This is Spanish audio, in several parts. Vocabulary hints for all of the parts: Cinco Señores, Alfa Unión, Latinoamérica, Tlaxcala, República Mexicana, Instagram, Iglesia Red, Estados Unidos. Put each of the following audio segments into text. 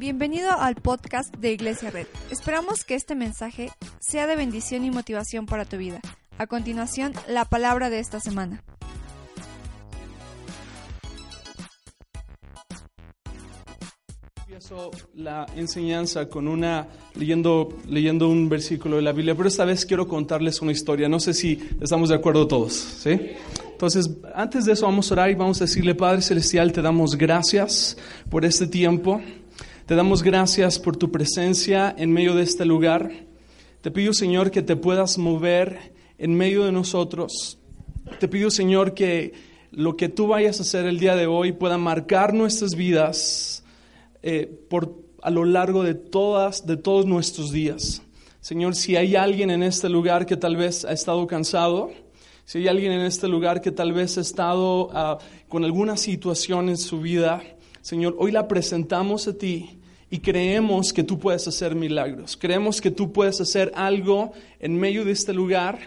Bienvenido al podcast de Iglesia Red. Esperamos que este mensaje sea de bendición y motivación para tu vida. A continuación, la palabra de esta semana. Empiezo la enseñanza con leyendo un versículo de la Biblia, pero esta vez quiero contarles una historia. No sé si estamos de acuerdo todos, ¿sí? Entonces, antes de eso vamos a orar y vamos a decirle: Padre Celestial, te damos gracias por este tiempo. Te damos gracias por tu presencia en medio de este lugar. Te pido, Señor, que te puedas mover en medio de nosotros. Te pido, Señor, que lo que tú vayas a hacer el día de hoy pueda marcar nuestras vidas a lo largo de todos nuestros días. Señor, si hay alguien en este lugar que tal vez ha estado cansado, si hay alguien en este lugar que tal vez ha estado con alguna situación en su vida, Señor, hoy la presentamos a ti. Y creemos que tú puedes hacer milagros. Creemos que tú puedes hacer algo en medio de este lugar.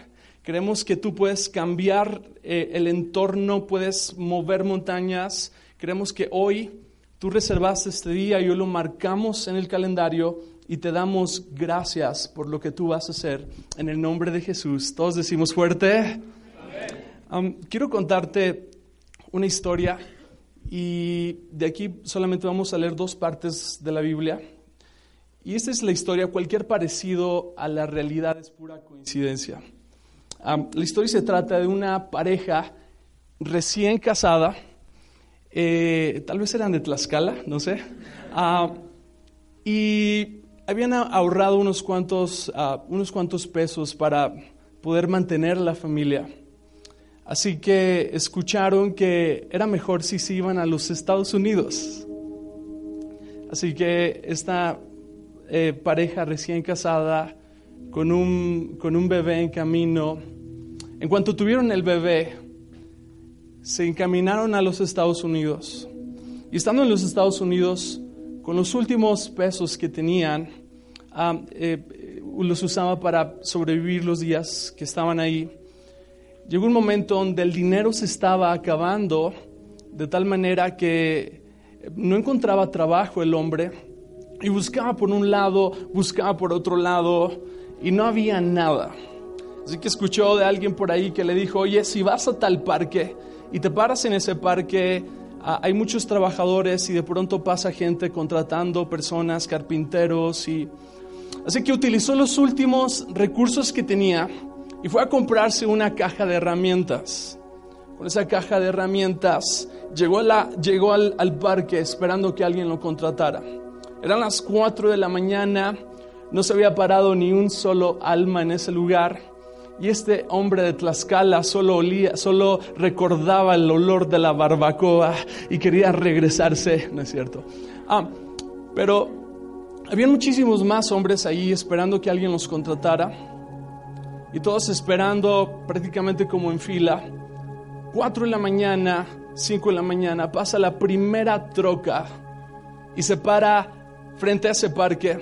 Creemos que tú puedes cambiar el entorno, puedes mover montañas. Creemos que hoy tú reservaste este día y hoy lo marcamos en el calendario. Y te damos gracias por lo que tú vas a hacer en el nombre de Jesús. Todos decimos fuerte. Amén. Quiero contarte una historia. Y de aquí solamente vamos a leer dos partes de la Biblia. Y esta es la historia. Cualquier parecido a la realidad es pura coincidencia. La historia se trata de una pareja recién casada. Tal vez eran de Tlaxcala, no sé. Y habían ahorrado unos cuantos pesos para poder mantener la familia. Así que escucharon que era mejor si se iban a los Estados Unidos. Así que esta pareja recién casada con un bebé en camino, en cuanto tuvieron el bebé, se encaminaron a los Estados Unidos. Y estando en los Estados Unidos, con los últimos pesos que tenían, los usaba para sobrevivir los días que estaban ahí. Llegó un momento donde el dinero se estaba acabando, de tal manera que no encontraba trabajo el hombre, y buscaba por un lado, buscaba por otro lado, y no había nada. Así que escuchó de alguien por ahí que le dijo: oye, si vas a tal parque y te paras en ese parque, hay muchos trabajadores y de pronto pasa gente contratando personas, carpinteros. Así que utilizó los últimos recursos que tenía. Y fue a comprarse una caja de herramientas. Con esa caja de herramientas llegó al parque esperando que alguien lo contratara. Eran las 4 de la mañana, no se había parado ni un solo alma en ese lugar. Y este hombre de Tlaxcala solo recordaba el olor de la barbacoa y quería regresarse. No es cierto. Pero había muchísimos más hombres ahí esperando que alguien los contratara. Y todos esperando prácticamente como en fila. 4 de la mañana, 5 de la mañana, pasa la primera troca y se para frente a ese parque.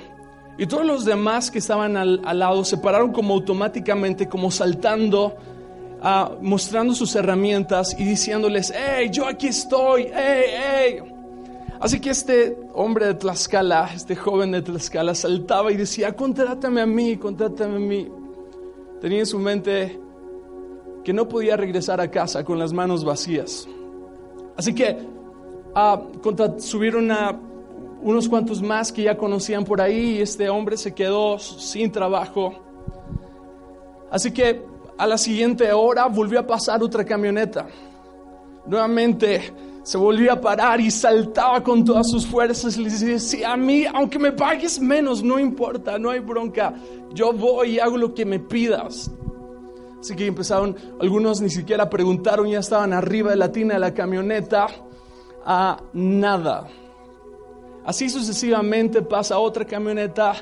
Y todos los demás que estaban al lado se pararon como automáticamente, como saltando, mostrando sus herramientas y diciéndoles: ¡Hey, yo aquí estoy! ¡Hey, hey! Así que este hombre de Tlaxcala, este joven de Tlaxcala, saltaba y decía: ¡Contrátame a mí, contrátame a mí! Tenía en su mente que no podía regresar a casa con las manos vacías. Así que subieron a unos cuantos más que ya conocían por ahí, y este hombre se quedó sin trabajo. Así que a la siguiente hora volvió a pasar otra camioneta. Nuevamente se volvió a parar y saltaba con todas sus fuerzas y le decía: sí, a mí, aunque me pagues menos, no importa, no hay bronca. Yo voy y hago lo que me pidas. Así que empezaron, algunos ni siquiera preguntaron, ya estaban arriba de la tina de la camioneta. Nada. Así sucesivamente pasa otra camioneta,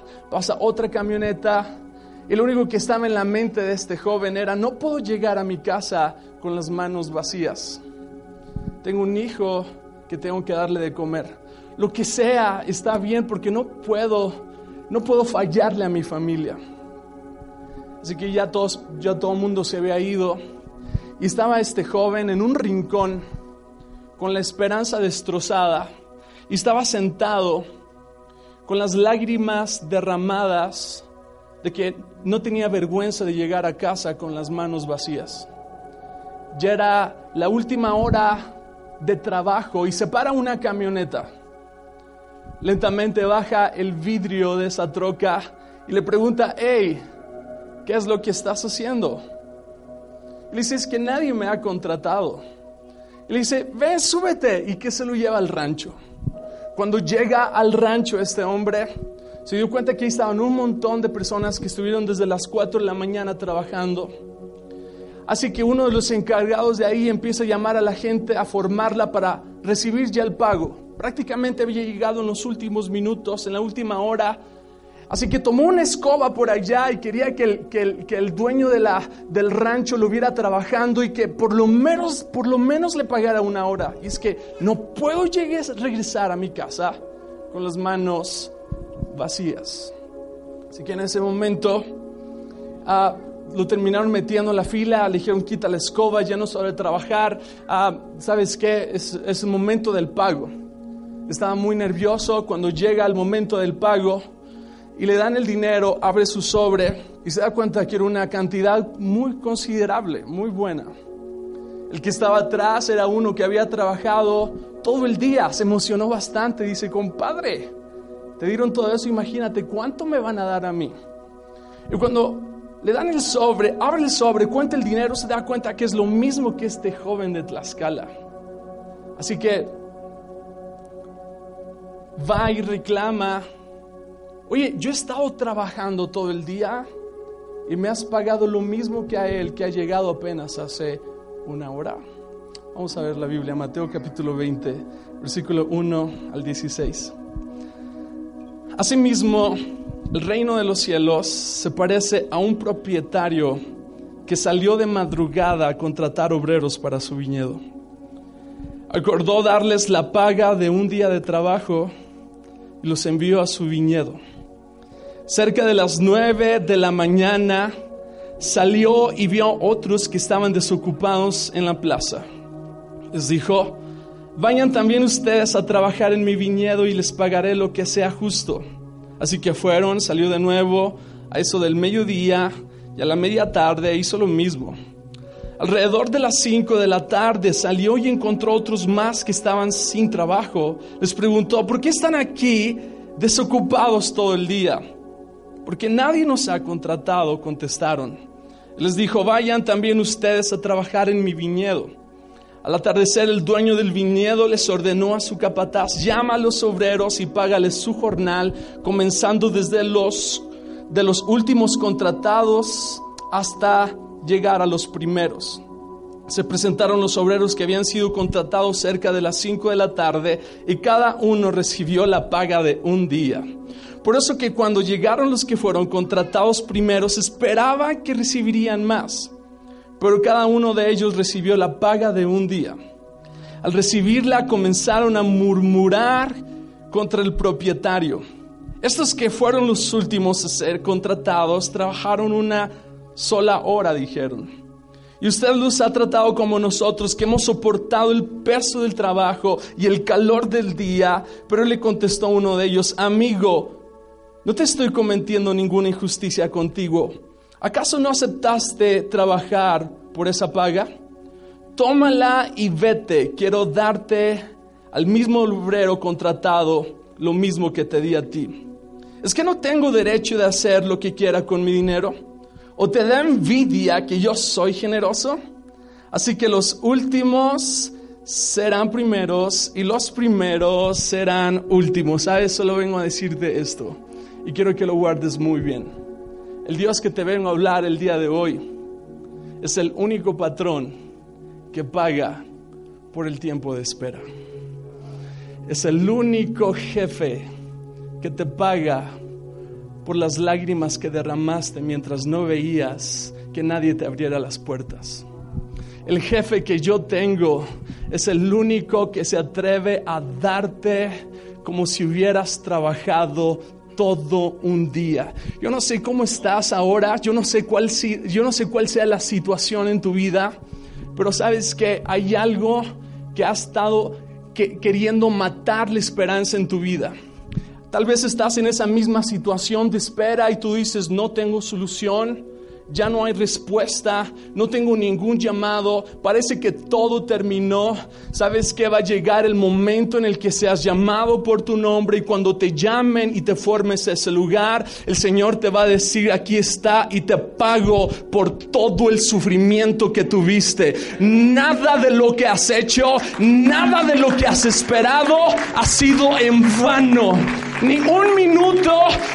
y lo único que estaba en la mente de este joven era: no puedo llegar a mi casa con las manos vacías. Tengo un hijo que tengo que darle de comer. Lo que sea está bien porque no puedo fallarle a mi familia. Así que ya todo el mundo se había ido. Y estaba este joven en un rincón con la esperanza destrozada. Y estaba sentado con las lágrimas derramadas, de que no tenía vergüenza de llegar a casa con las manos vacías. Ya era la última hora de trabajo y se para una camioneta. Lentamente baja el vidrio de esa troca y le pregunta: hey, ¿qué es lo que estás haciendo? Y le dice: es que nadie me ha contratado. Y le dice: ven, súbete. Y que se lo lleva al rancho. Cuando llega al rancho este hombre, se dio cuenta que ahí estaban un montón de personas que estuvieron desde las 4 de la mañana trabajando. Así que uno de los encargados de ahí empieza a llamar a la gente, a formarla para recibir ya el pago. Prácticamente había llegado en los últimos minutos, en la última hora. Así que tomó una escoba por allá y quería que el dueño del rancho lo viera trabajando y que por lo menos le pagara una hora. Y es que no puedo regresar a mi casa con las manos vacías. Así que en ese momento lo terminaron metiendo en la fila, le dijeron: quita la escoba, ya no sabe trabajar, ¿sabes qué? Es el momento del pago. Estaba muy nervioso. Cuando llega el momento del pago y le dan el dinero, abre su sobre y se da cuenta que era una cantidad muy considerable, muy buena. El que estaba atrás era uno que había trabajado todo el día, se emocionó bastante, dice: compadre, te dieron todo eso, imagínate cuánto me van a dar a mí. Y cuando le dan el sobre, abre el sobre, cuenta el dinero, se da cuenta que es lo mismo que este joven de Tlaxcala. Así que va y reclama: oye, yo he estado trabajando todo el día y me has pagado lo mismo que a él, que ha llegado apenas hace una hora. Vamos a ver la Biblia, Mateo capítulo 20, versículo 1 al 16. Asimismo, el reino de los cielos se parece a un propietario que salió de madrugada a contratar obreros para su viñedo. Acordó darles la paga de un día de trabajo y los envió a su viñedo. Cerca de las 9:00 a.m. salió y vio otros que estaban desocupados en la plaza. Les dijo: vayan también ustedes a trabajar en mi viñedo y les pagaré lo que sea justo. Así que fueron. Salió de nuevo a eso del mediodía y a la media tarde hizo lo mismo. Alrededor de las 5:00 p.m. salió y encontró otros más que estaban sin trabajo. Les preguntó: ¿por qué están aquí desocupados todo el día? Porque nadie nos ha contratado, contestaron. Les dijo: vayan también ustedes a trabajar en mi viñedo. Al atardecer, el dueño del viñedo les ordenó a su capataz: llama a los obreros y págales su jornal, comenzando desde los últimos contratados hasta llegar a los primeros. Se presentaron los obreros que habían sido contratados cerca de las 5:00 p.m. y cada uno recibió la paga de un día. Por eso que cuando llegaron los que fueron contratados primeros, esperaban que recibirían más. Pero cada uno de ellos recibió la paga de un día. Al recibirla, comenzaron a murmurar contra el propietario. Estos que fueron los últimos a ser contratados trabajaron una sola hora, dijeron. Y usted los ha tratado como nosotros, que hemos soportado el peso del trabajo y el calor del día. Pero le contestó uno de ellos: amigo, no te estoy cometiendo ninguna injusticia contigo. ¿Acaso no aceptaste trabajar por esa paga? Tómala y vete. Quiero darte al mismo obrero contratado lo mismo que te di a ti. ¿Es que no tengo derecho de hacer lo que quiera con mi dinero? ¿O te da envidia que yo soy generoso? Así que los últimos serán primeros y los primeros serán últimos. ¿Sabes? Solo vengo a decirte esto y quiero que lo guardes muy bien. El Dios que te vengo a hablar el día de hoy es el único patrón que paga por el tiempo de espera. Es el único jefe que te paga por las lágrimas que derramaste mientras no veías que nadie te abriera las puertas. El jefe que yo tengo es el único que se atreve a darte como si hubieras trabajado todo un día. Yo no sé cómo estás ahora, yo no sé cuál sea la situación en tu vida, pero sabes que hay algo que ha estado queriendo matar la esperanza en tu vida. Tal vez estás en esa misma situación de espera y tú dices, no tengo solución, ya no hay respuesta, no tengo ningún llamado, parece que todo terminó. ¿Sabes qué? Va a llegar el momento en el que seas llamado por tu nombre, y cuando te llamen y te formes a ese lugar, el Señor te va a decir, aquí está, y te pago por todo el sufrimiento que tuviste. Nada de lo que has hecho, nada de lo que has esperado ha sido en vano. Ni un minuto,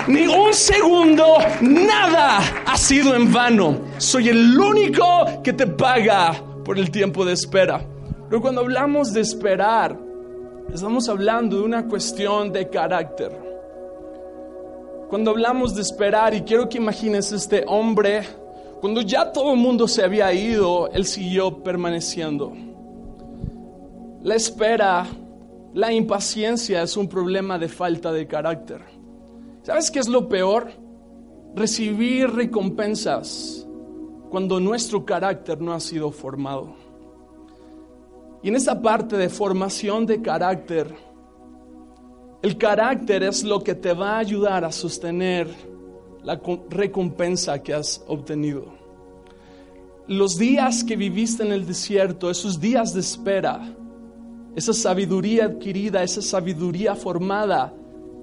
ni un segundo, nada ha sido en vano. Soy el único que te paga por el tiempo de espera. Pero cuando hablamos de esperar, estamos hablando de una cuestión de carácter. Cuando hablamos de esperar, y quiero que imagines este hombre, cuando ya todo el mundo se había ido, él siguió permaneciendo. La espera, la impaciencia es un problema de falta de carácter. ¿Sabes qué es lo peor? Recibir recompensas cuando nuestro carácter no ha sido formado. Y en esta parte de formación de carácter, el carácter es lo que te va a ayudar a sostener la recompensa que has obtenido. Los días que viviste en el desierto, esos días de espera, esa sabiduría adquirida, esa sabiduría formada,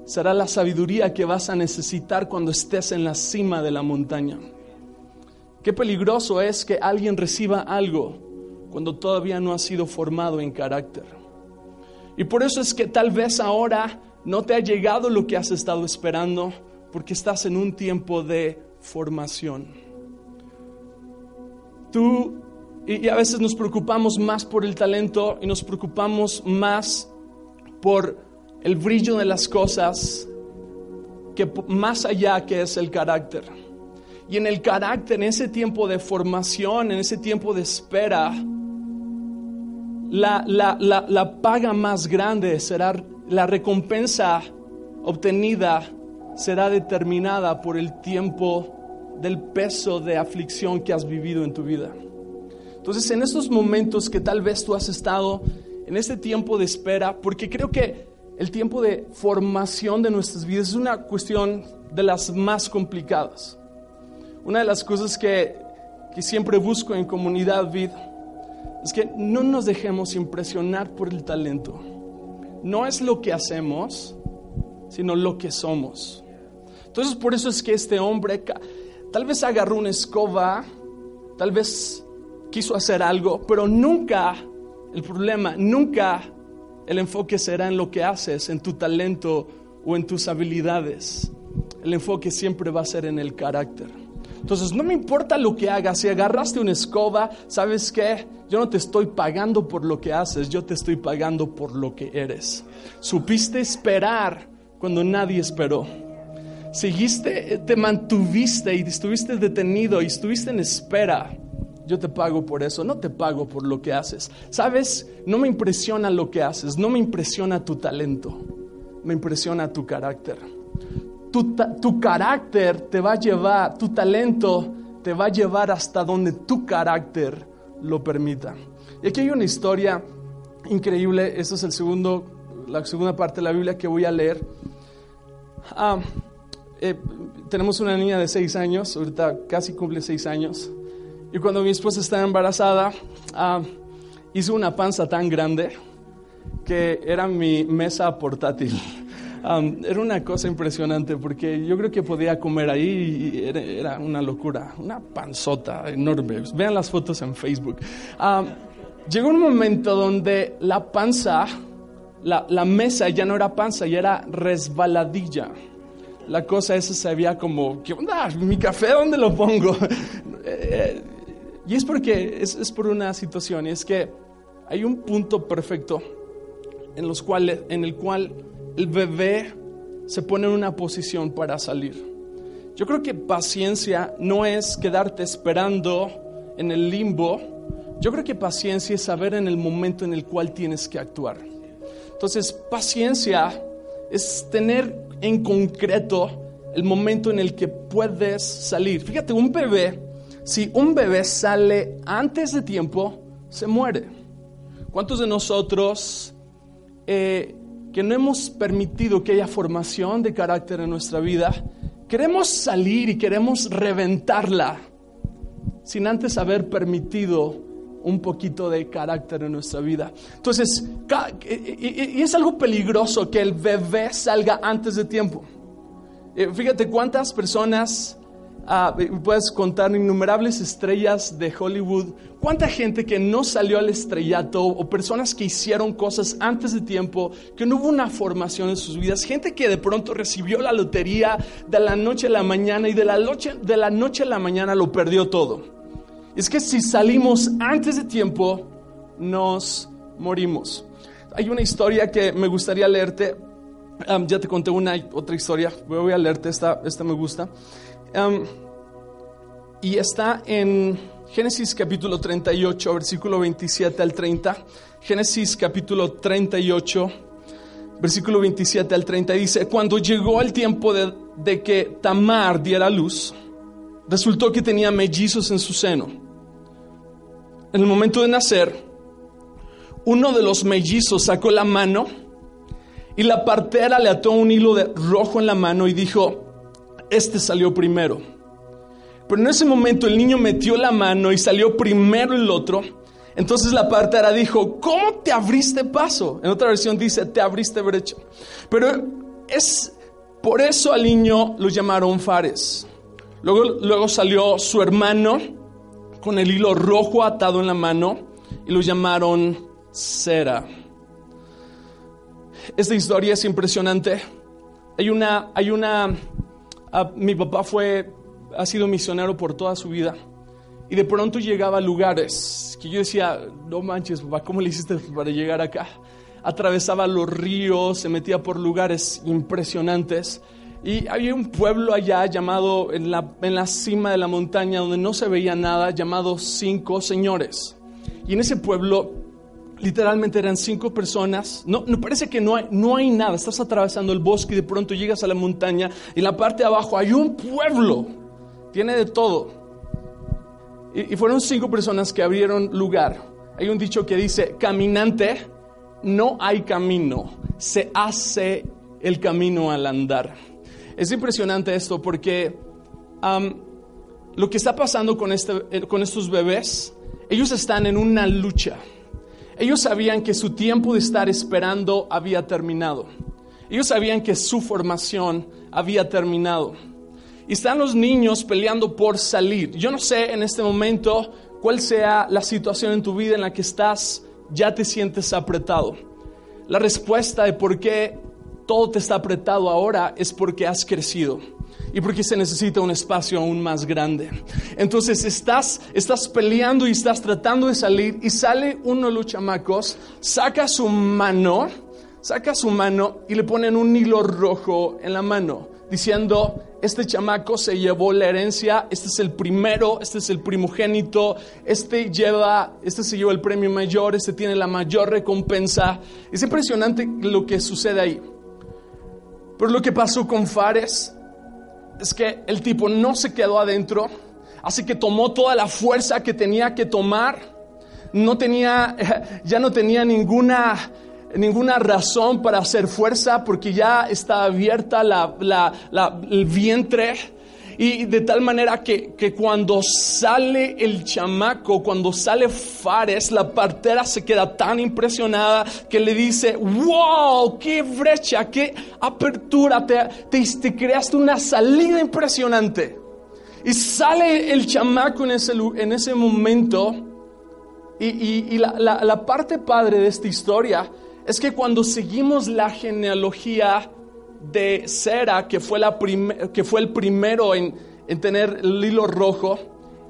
será la sabiduría que vas a necesitar cuando estés en la cima de la montaña. Qué peligroso es que alguien reciba algo cuando todavía no ha sido formado en carácter. Y por eso es que tal vez ahora no te ha llegado lo que has estado esperando, porque estás en un tiempo de formación. Tú... Y a veces nos preocupamos más por el talento y nos preocupamos más por el brillo de las cosas que más allá que es el carácter. Y en el carácter, en ese tiempo de formación, en ese tiempo de espera, la paga más grande será, la recompensa obtenida será determinada por el tiempo del peso de aflicción que has vivido en tu vida. Entonces, en estos momentos que tal vez tú has estado en este tiempo de espera, porque creo que el tiempo de formación de nuestras vidas es una cuestión de las más complicadas. Una de las cosas que siempre busco en comunidad vida es que no nos dejemos impresionar por el talento. No es lo que hacemos, sino lo que somos. Entonces, por eso es que este hombre tal vez agarró una escoba, tal vez quiso hacer algo, pero nunca el problema, nunca el enfoque será en lo que haces, en tu talento o en tus habilidades. El enfoque siempre va a ser en el carácter. Entonces, no me importa lo que hagas. Si agarraste una escoba, ¿sabes qué? Yo no te estoy pagando por lo que haces, yo te estoy pagando por lo que eres. Supiste esperar cuando nadie esperó. Seguiste, te mantuviste y estuviste detenido y estuviste en espera. Yo te pago por eso, no te pago por lo que haces. ¿Sabes? No me impresiona lo que haces, no me impresiona tu talento, me impresiona tu carácter. Tu carácter te va a llevar, tu talento te va a llevar hasta donde tu carácter lo permita. Y aquí hay una historia increíble, esta es la segunda parte de la Biblia que voy a leer. Tenemos una niña de 6 años, ahorita casi cumple 6 años. Y cuando mi esposa estaba embarazada, hizo una panza tan grande que era mi mesa portátil. Era una cosa impresionante porque yo creo que podía comer ahí y era una locura, una panzota enorme. Vean las fotos en Facebook. Llegó un momento donde la panza, la mesa ya no era panza, ya era resbaladilla. La cosa esa se veía como, ¿qué onda? ¿Mi café dónde lo pongo? Y es porque es por una situación, y es que hay un punto perfecto en el cual el bebé se pone en una posición para salir. Yo creo que paciencia no es quedarte esperando en el limbo. Yo creo que paciencia es saber en el momento en el cual tienes que actuar. Entonces, paciencia es tener en concreto el momento en el que puedes salir. Fíjate, si un bebé sale antes de tiempo, se muere. ¿Cuántos de nosotros que no hemos permitido que haya formación de carácter en nuestra vida, queremos salir y queremos reventarla sin antes haber permitido un poquito de carácter en nuestra vida. Entonces, y es algo peligroso que el bebé salga antes de tiempo. Fíjate cuántas personas, puedes contar innumerables estrellas de Hollywood, cuánta gente que no salió al estrellato, o personas que hicieron cosas antes de tiempo, que no hubo una formación en sus vidas, gente que de pronto recibió la lotería de la noche a la mañana y de la noche a la mañana lo perdió todo. Es que si salimos antes de tiempo, nos morimos. Hay una historia que me gustaría leerte. Ya te conté otra historia. Voy a leerte esta me gusta. Y está en Génesis capítulo 38, versículo 27 al 30. Génesis capítulo 38, versículo 27 al 30. Dice, cuando llegó el tiempo de que Tamar diera luz, resultó que tenía mellizos en su seno. En el momento de nacer, uno de los mellizos sacó la mano y la partera le ató un hilo rojo en la mano y dijo, este salió primero. Pero en ese momento el niño metió la mano y salió primero el otro. Entonces la partera dijo, ¿cómo te abriste paso? En otra versión dice, te abriste brecha. Pero es por eso al niño lo llamaron Fares. Luego salió su hermano con el hilo rojo atado en la mano y lo llamaron Sera. Esta historia es impresionante. Mi papá ha sido misionero por toda su vida y de pronto llegaba a lugares que yo decía, no manches, papá, ¿cómo le hiciste para llegar acá? Atravesaba los ríos, se metía por lugares impresionantes. Y había un pueblo allá llamado, en la cima de la montaña, donde no se veía nada, llamado Cinco Señores. Y en ese pueblo, literalmente eran 5 personas. No parece que no hay nada. Estás atravesando el bosque y de pronto llegas a la montaña. Y en la parte de abajo hay un pueblo. Tiene de todo. Y fueron 5 personas que abrieron lugar. Hay un dicho que dice, caminante, no hay camino. Se hace el camino al andar. Es impresionante esto porque lo que está pasando con estos bebés, ellos están en una lucha. Ellos sabían que su tiempo de estar esperando había terminado. Ellos sabían que su formación había terminado. Y están los niños peleando por salir. Yo no sé en este momento cuál sea la situación en tu vida en la que estás, ya te sientes apretado. La respuesta de por qué todo te está apretado ahora es porque has crecido y porque se necesita un espacio aún más grande. Entonces estás peleando y estás tratando de salir y sale uno de los chamacos, saca su mano y le ponen un hilo rojo en la mano, diciendo, este chamaco se llevó la herencia, este es el primero, este es el primogénito, este se lleva el premio mayor, este tiene la mayor recompensa. Es impresionante lo que sucede ahí. Pero lo que pasó con Fares es que el tipo no se quedó adentro, así que tomó toda la fuerza que tenía que tomar. Ya no tenía ninguna razón para hacer fuerza porque ya estaba abierta el vientre. Y de tal manera que cuando sale el chamaco, cuando sale Fares, la partera se queda tan impresionada que le dice, wow, qué brecha, qué apertura, te creaste una salida impresionante. Y sale el chamaco en ese momento. Y la parte padre de esta historia es que cuando seguimos la genealogía de Sera, que fue el primero en tener el hilo rojo,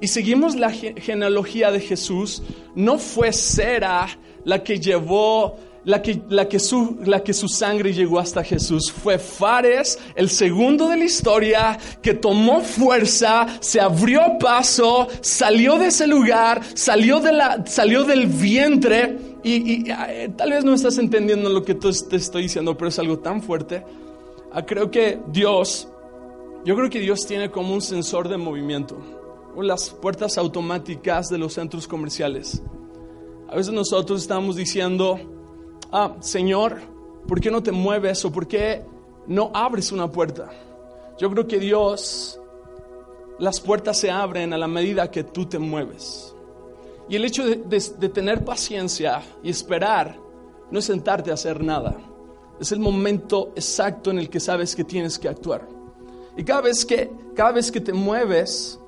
y seguimos la genealogía de Jesús, no fue Sera la que su sangre llegó hasta Jesús. Fue Fares, el segundo de la historia, que tomó fuerza, se abrió paso, salió de ese lugar, salió del vientre. Y tal vez no estás entendiendo lo que te estoy diciendo, pero es algo tan fuerte. Yo creo que Dios tiene como un sensor de movimiento, o las puertas automáticas de los centros comerciales. A veces nosotros estamos diciendo, Señor, ¿Por qué no te mueves o por qué no abres una puerta? Yo creo que Dios, las puertas se abren a la medida que tú te mueves. Y el hecho de tener paciencia y esperar no es sentarte a hacer nada. Es el momento exacto en el que sabes que tienes que actuar. Y cada vez que te mueves,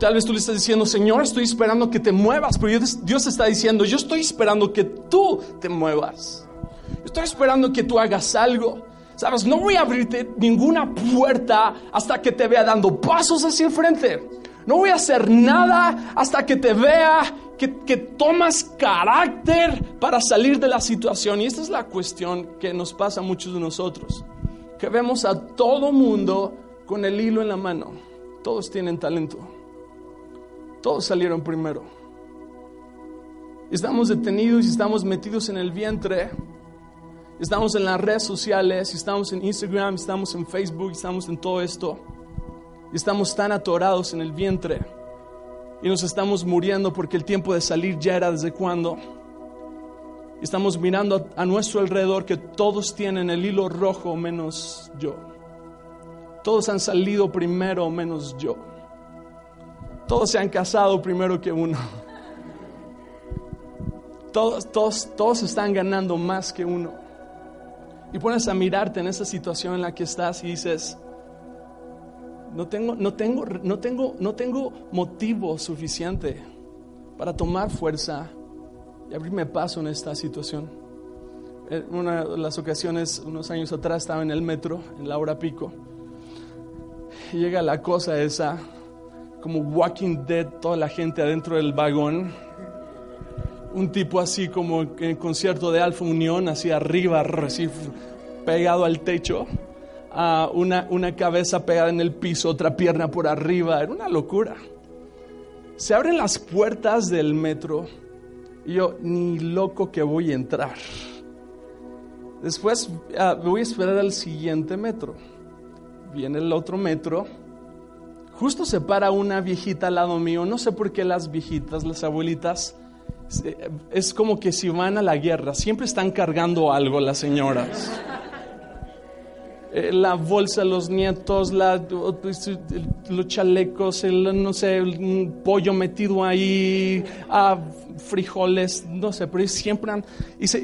tal vez tú le estás diciendo, Señor, estoy esperando que te muevas. Pero Dios te está diciendo, yo estoy esperando que tú te muevas. Yo estoy esperando que tú hagas algo. Sabes, no voy a abrirte ninguna puerta hasta que te vea dando pasos hacia el frente. No voy a hacer nada hasta que te vea que tomas carácter para salir de la situación. Y esta es la cuestión que nos pasa a muchos de nosotros. Que vemos a todo mundo con el hilo en la mano. Todos tienen talento. Todos salieron primero. Estamos detenidos y estamos metidos en el vientre. Estamos en las redes sociales, estamos en Instagram, estamos en Facebook, estamos en todo esto. Estamos tan atorados en el vientre y nos estamos muriendo porque el tiempo de salir ya era desde cuando. Estamos mirando a nuestro alrededor que todos tienen el hilo rojo menos yo. Todos han salido primero menos yo. Todos se han casado primero que uno. Todos están ganando más que uno. Y pones a mirarte en esa situación en la que estás y dices, No tengo motivo suficiente para tomar fuerza y abrirme paso en esta situación. En una de las ocasiones, unos años atrás, estaba en el metro, en la hora pico. Y llega la cosa esa, como Walking Dead, toda la gente adentro del vagón. Un tipo así como en el concierto de Alfa Unión, así arriba, así, pegado al techo. Una cabeza pegada en el piso, otra pierna por arriba. Era una locura. Se abren las puertas del metro y yo, ni loco que voy a entrar. Después voy a esperar al siguiente metro. Viene el otro metro. Justo se para una viejita al lado mío. No sé por qué las viejitas, las abuelitas, es como que si van a la guerra. Siempre están cargando algo las señoras. La bolsa, los nietos, los chalecos, no sé, un pollo metido ahí, frijoles, no sé, pero siempre...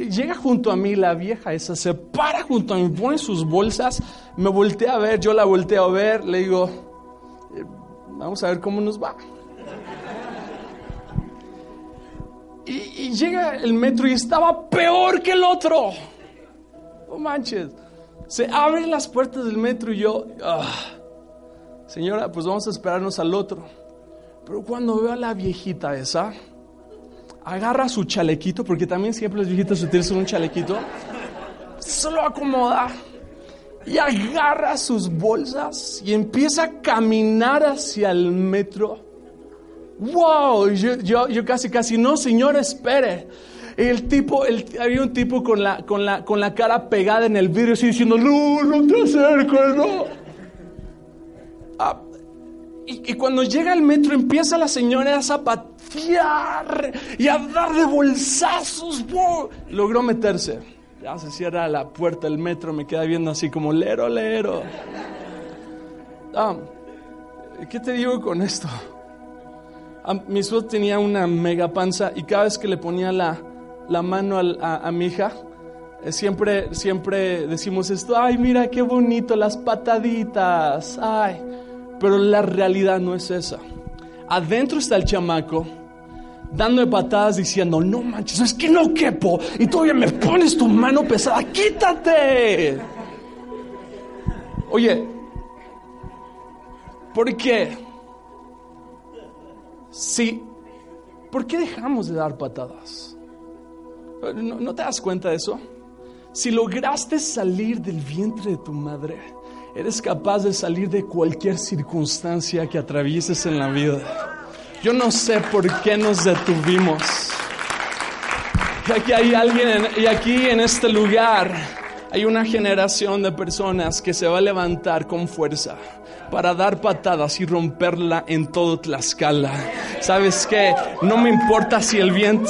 llega junto a mí la vieja esa, se para junto a mí, pone sus bolsas, me voltea a ver, yo la volteo a ver, le digo, vamos a ver cómo nos va. Y llega el metro y estaba peor que el otro. No manches. Se abren las puertas del metro y yo, señora, pues vamos a esperarnos al otro. Pero cuando veo a la viejita esa, agarra su chalequito, porque también siempre las viejitas utilizan un chalequito, se lo acomoda y agarra sus bolsas y empieza a caminar hacia el metro. ¡Wow! Yo casi, no, señora, espere. Había un tipo con la cara pegada en el vidrio así diciendo, no te acerques, no. Y cuando llega el metro empieza la señora a zapatear y a dar de bolsazos. ¡Wow! Logró meterse. Ya se cierra la puerta del metro, me queda viendo así como lero. ¿Qué te digo con esto? Mi esposa tenía una mega panza y cada vez que le ponía la mano a mi hija, siempre decimos esto, ay, mira qué bonito, las pataditas, ay, pero la realidad no es esa. Adentro está el chamaco dándome patadas diciendo, no manches, es que no quepo y todavía me pones tu mano pesada, quítate. Oye, ¿por qué? Sí, ¿por qué dejamos de dar patadas? ¿No te das cuenta de eso? Si lograste salir del vientre de tu madre, eres capaz de salir de cualquier circunstancia que atravieses en la vida. Yo no sé por qué nos detuvimos. Y aquí hay alguien, y aquí en este lugar Hay una generación de personas que se va a levantar con fuerza para dar patadas y romperla en todo Tlaxcala. ¿Sabes qué? No me importa si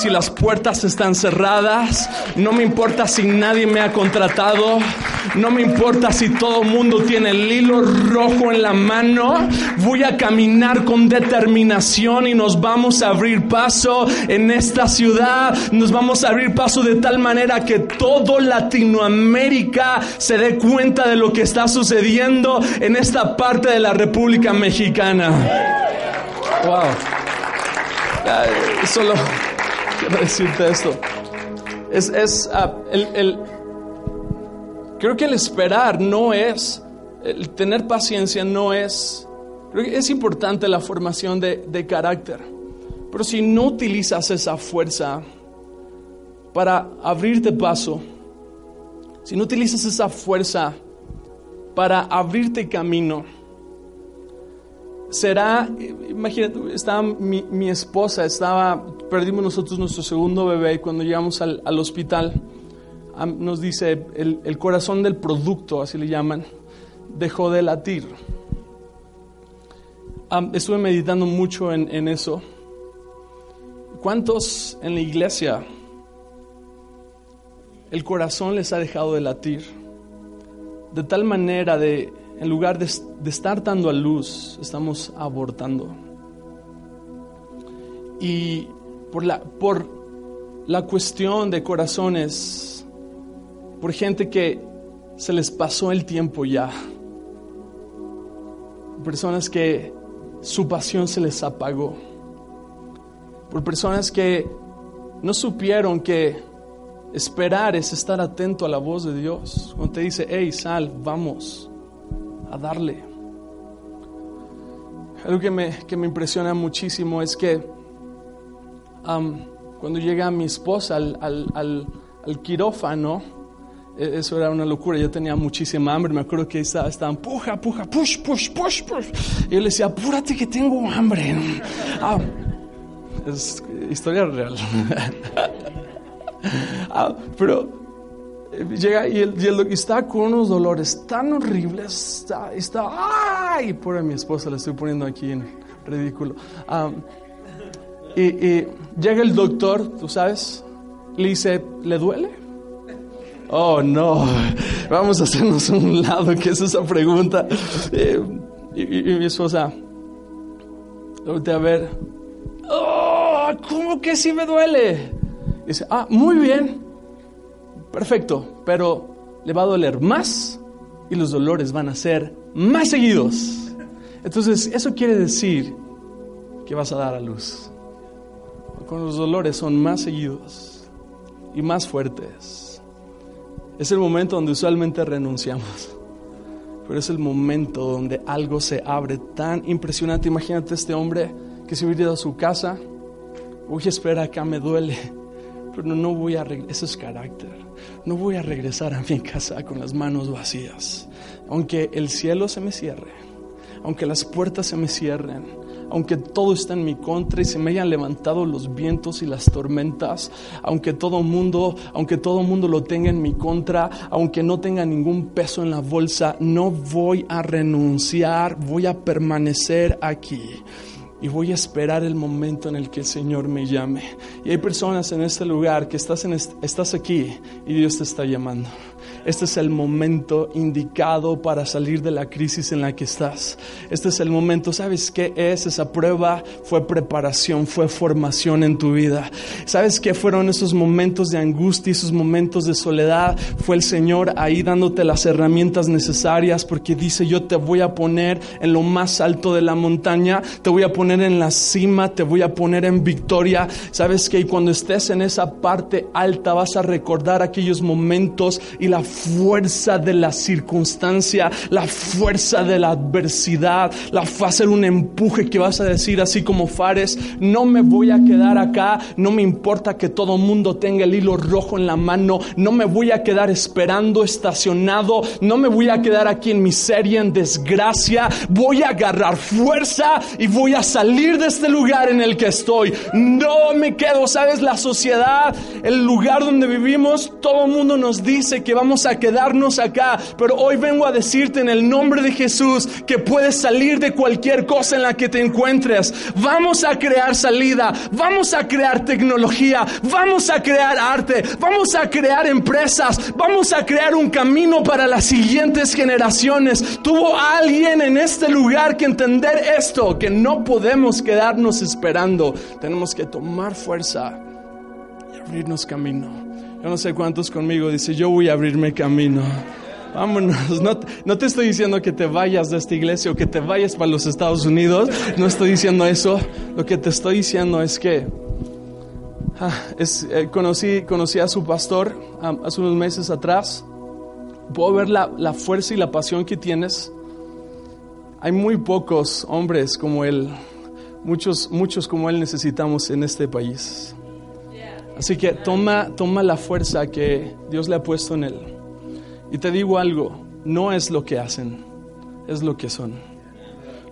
las puertas están cerradas, no me importa si nadie me ha contratado, no me importa si todo el mundo tiene el hilo rojo en la mano. Voy a caminar con determinación y nos vamos a abrir paso en esta ciudad, nos vamos a abrir paso de tal manera que todo Latinoamérica se dé cuenta de lo que está sucediendo en esta parte de la República Mexicana. Wow. Solo quiero decirte esto. Creo que el esperar no es, el tener paciencia no es, creo que es importante la formación de carácter, pero si no utilizas esa fuerza para abrirte paso, si no utilizas esa fuerza para abrirte camino, será, imagínate, estaba mi esposa, perdimos nosotros nuestro segundo bebé y cuando llegamos al hospital, nos dice, el corazón del producto, así le llaman, dejó de latir. Estuve meditando mucho en eso. ¿Cuántos en la iglesia el corazón les ha dejado de latir? De tal manera en lugar de estar dando a luz, estamos abortando. Y por la cuestión de corazones, por gente que se les pasó el tiempo ya, personas que su pasión se les apagó, por personas que no supieron que esperar es estar atento a la voz de Dios. Cuando te dice, hey, sal, vamos a darle. Algo que me impresiona muchísimo es que cuando llega mi esposa al quirófano, eso era una locura, yo tenía muchísima hambre, me acuerdo que estaban push, y yo le decía, apúrate que tengo hambre. Es historia real. Pero llega y está con unos dolores tan horribles, ¡ay! Pobre mi esposa, la estoy poniendo aquí en ridículo. Y llega el doctor, tú sabes, le dice, ¿le duele? Oh, no, vamos a hacernos a un lado, ¿qué es esa pregunta? Y mi esposa, voltea a ver, ¡oh! ¿Cómo que sí me duele? Y dice, muy bien, perfecto, pero le va a doler más y los dolores van a ser más seguidos. Entonces, eso quiere decir que vas a dar a luz. Cuando los dolores son más seguidos y más fuertes, es el momento donde usualmente renunciamos, pero es el momento donde algo se abre tan impresionante. Imagínate este hombre que se hubiera ido a su casa, uy, espera, acá me duele, pero no voy a regresar, ese es carácter, no voy a regresar a mi casa con las manos vacías, aunque el cielo se me cierre, aunque las puertas se me cierren, aunque todo está en mi contra y se me hayan levantado los vientos y las tormentas, aunque todo mundo lo tenga en mi contra, aunque no tenga ningún peso en la bolsa, no voy a renunciar, voy a permanecer aquí. Y voy a esperar el momento en el que el Señor me llame. Y hay personas en este lugar que estás aquí y Dios te está llamando. Este es el momento indicado para salir de la crisis en la que estás. Este es el momento, ¿sabes qué es? Esa prueba fue preparación, fue formación en tu vida. ¿Sabes qué fueron esos momentos de angustia, esos momentos de soledad? Fue el Señor ahí dándote las herramientas necesarias porque dice, yo te voy a poner en lo más alto de la montaña, te voy a poner en la cima, te voy a poner en victoria. ¿Sabes qué? Y cuando estés en esa parte alta vas a recordar aquellos momentos y la fuerza de la circunstancia, la fuerza de la adversidad, va a ser un empuje que vas a decir así como Fares, no me voy a quedar acá, no me importa que todo mundo tenga el hilo rojo en la mano, no me voy a quedar esperando, estacionado, no me voy a quedar aquí en miseria, en desgracia, voy a agarrar fuerza y voy a salir de este lugar en el que estoy. No me quedo, ¿sabes? La sociedad, el lugar donde vivimos, todo el mundo nos dice que vamos vamos a quedarnos acá, pero hoy vengo a decirte en el nombre de Jesús que puedes salir de cualquier cosa en la que te encuentres. Vamos a crear salida, vamos a crear tecnología, vamos a crear arte, vamos a crear empresas, vamos a crear un camino para las siguientes generaciones. Tuvo alguien en este lugar que entender esto, que no podemos quedarnos esperando, tenemos que tomar fuerza y abrirnos camino. Yo no sé cuántos conmigo dice: yo voy a abrirme camino. Vámonos, no te estoy diciendo que te vayas de esta iglesia o que te vayas para los Estados Unidos, no estoy diciendo eso. Lo que te estoy diciendo es que conocí a su pastor hace unos meses atrás. Puedo ver la fuerza y la pasión que tienes. Hay muy pocos hombres como él, muchos como él necesitamos en este país. Así que toma la fuerza que Dios le ha puesto en él. Y te digo algo, no es lo que hacen, es lo que son.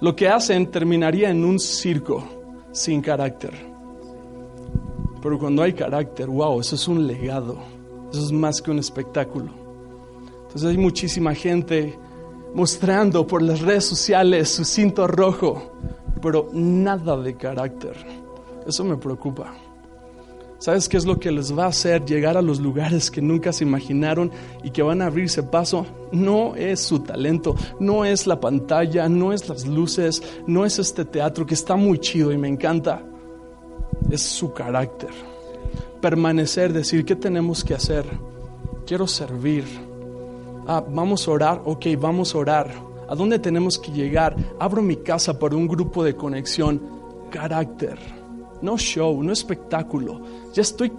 Lo que hacen terminaría en un circo sin carácter. Pero cuando hay carácter, wow, eso es un legado, eso es más que un espectáculo. Entonces hay muchísima gente mostrando por las redes sociales su cinto rojo, pero nada de carácter. Eso me preocupa. ¿Sabes qué es lo que les va a hacer llegar a los lugares que nunca se imaginaron y que van a abrirse paso? No es su talento, no es la pantalla, no es las luces, no es este teatro que está muy chido y me encanta. Es su carácter. Permanecer, decir, ¿qué tenemos que hacer? Quiero servir. Vamos a orar. Ok, vamos a orar. ¿A dónde tenemos que llegar? Abro mi casa para un grupo de conexión. Carácter. No show, no espectáculo. Ya estoy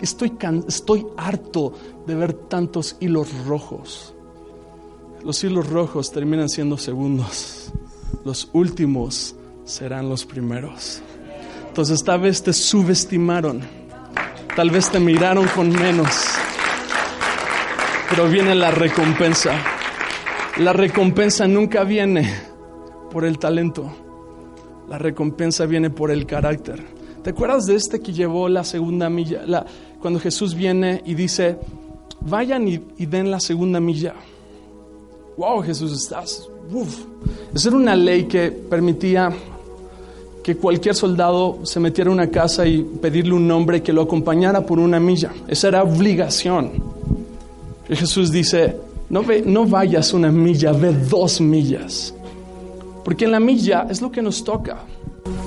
harto de ver tantos hilos rojos. Los hilos rojos terminan siendo segundos. Los últimos serán los primeros. Entonces tal vez te subestimaron. Tal vez te miraron con menos. Pero viene la recompensa. La recompensa nunca viene por el talento. La recompensa viene por el carácter. ¿Te acuerdas de este que llevó la segunda milla? Cuando Jesús viene y dice: vayan y den la segunda milla. Wow, Jesús, Esa era una ley que permitía que cualquier soldado se metiera a una casa y pedirle un hombre que lo acompañara por una milla. Esa era obligación. Y Jesús dice: no vayas una milla, ve 2 millas. Porque en la milla es lo que nos toca.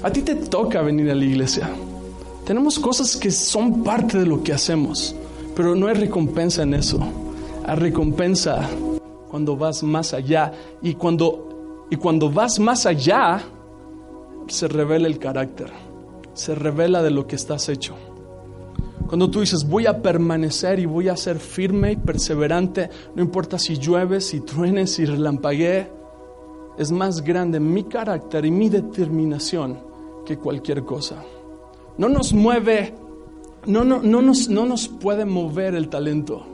A ti te toca venir a la iglesia. Tenemos cosas que son parte de lo que hacemos, pero no hay recompensa en eso. Hay recompensa cuando vas más allá, y cuando vas más allá se revela el carácter, se revela de lo que estás hecho. Cuando tú dices: voy a permanecer y voy a ser firme y perseverante, no importa si llueve, si truene, si relampaguee, es más grande mi carácter y mi determinación que cualquier cosa. No nos mueve, no nos puede mover el talento.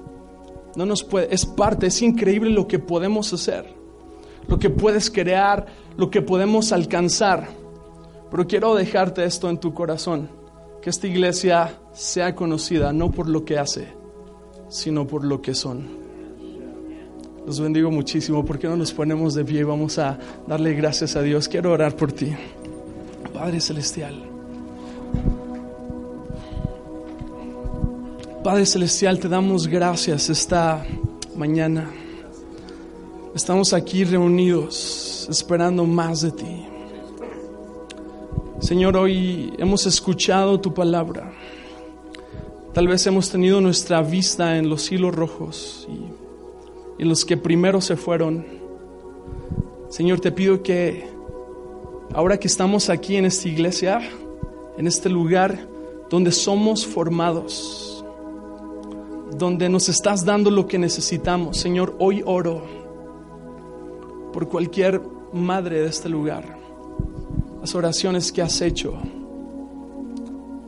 No nos puede, es increíble lo que podemos hacer, lo que puedes crear, lo que podemos alcanzar. Pero quiero dejarte esto en tu corazón, que esta iglesia sea conocida no por lo que hace, sino por lo que son. Los bendigo muchísimo. ¿Por qué no nos ponemos de pie y vamos a darle gracias a Dios? Quiero orar por ti. Padre Celestial. Padre Celestial, te damos gracias esta mañana. Estamos aquí reunidos, esperando más de ti. Señor, hoy hemos escuchado tu palabra. Tal vez hemos tenido nuestra vista en los hilos rojos y los que primero se fueron. Señor, te pido que ahora que estamos aquí en esta iglesia, en este lugar donde somos formados, donde nos estás dando lo que necesitamos, Señor, hoy oro por cualquier madre de este lugar. Las oraciones que has hecho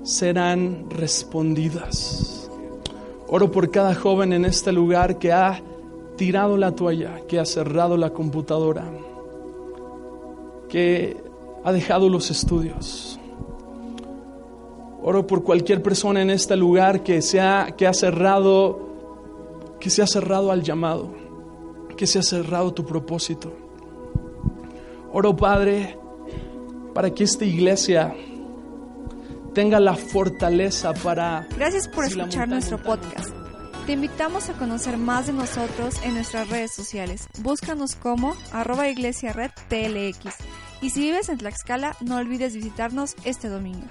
serán respondidas. Oro por cada joven en este lugar que ha tirado la toalla, que ha cerrado la computadora, que ha dejado los estudios. Oro por cualquier persona en este lugar que ha cerrado que se ha cerrado al llamado, que se ha cerrado tu propósito. Oro, Padre, para que esta iglesia tenga la fortaleza para... Gracias por escuchar nuestro podcast. Te invitamos a conocer más de nosotros en nuestras redes sociales. Búscanos como @iglesiaredtlx. Y si vives en Tlaxcala, no olvides visitarnos este domingo.